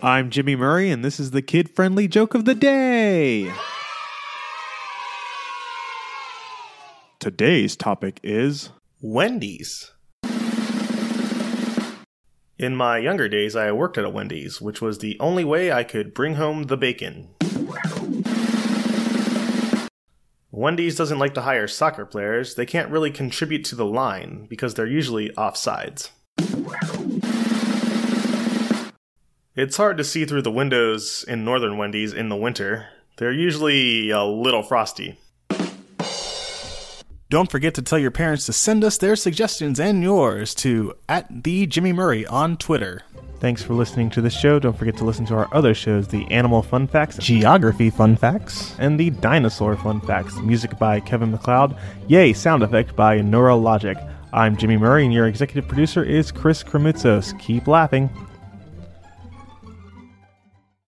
I'm Jimmy Murray, and this is the kid-friendly joke of the day. Today's topic is Wendy's. In my younger days, I worked at a Wendy's, which was the only way I could bring home the bacon. Wendy's doesn't like to hire soccer players. They can't really contribute to the line because they're usually offsides. It's hard to see through the windows in northern Wendy's in the winter. They're usually a little frosty. Don't forget to tell your parents to send us their suggestions and yours to @TheJimmyMurray on Twitter. Thanks for listening to this show. Don't forget to listen to our other shows, the Animal Fun Facts, Geography Fun Facts, and the Dinosaur Fun Facts. Music by Kevin MacLeod. Yay, sound effect by Neurologic. I'm Jimmy Murray, and your executive producer is Chris Kremutzos. Keep laughing.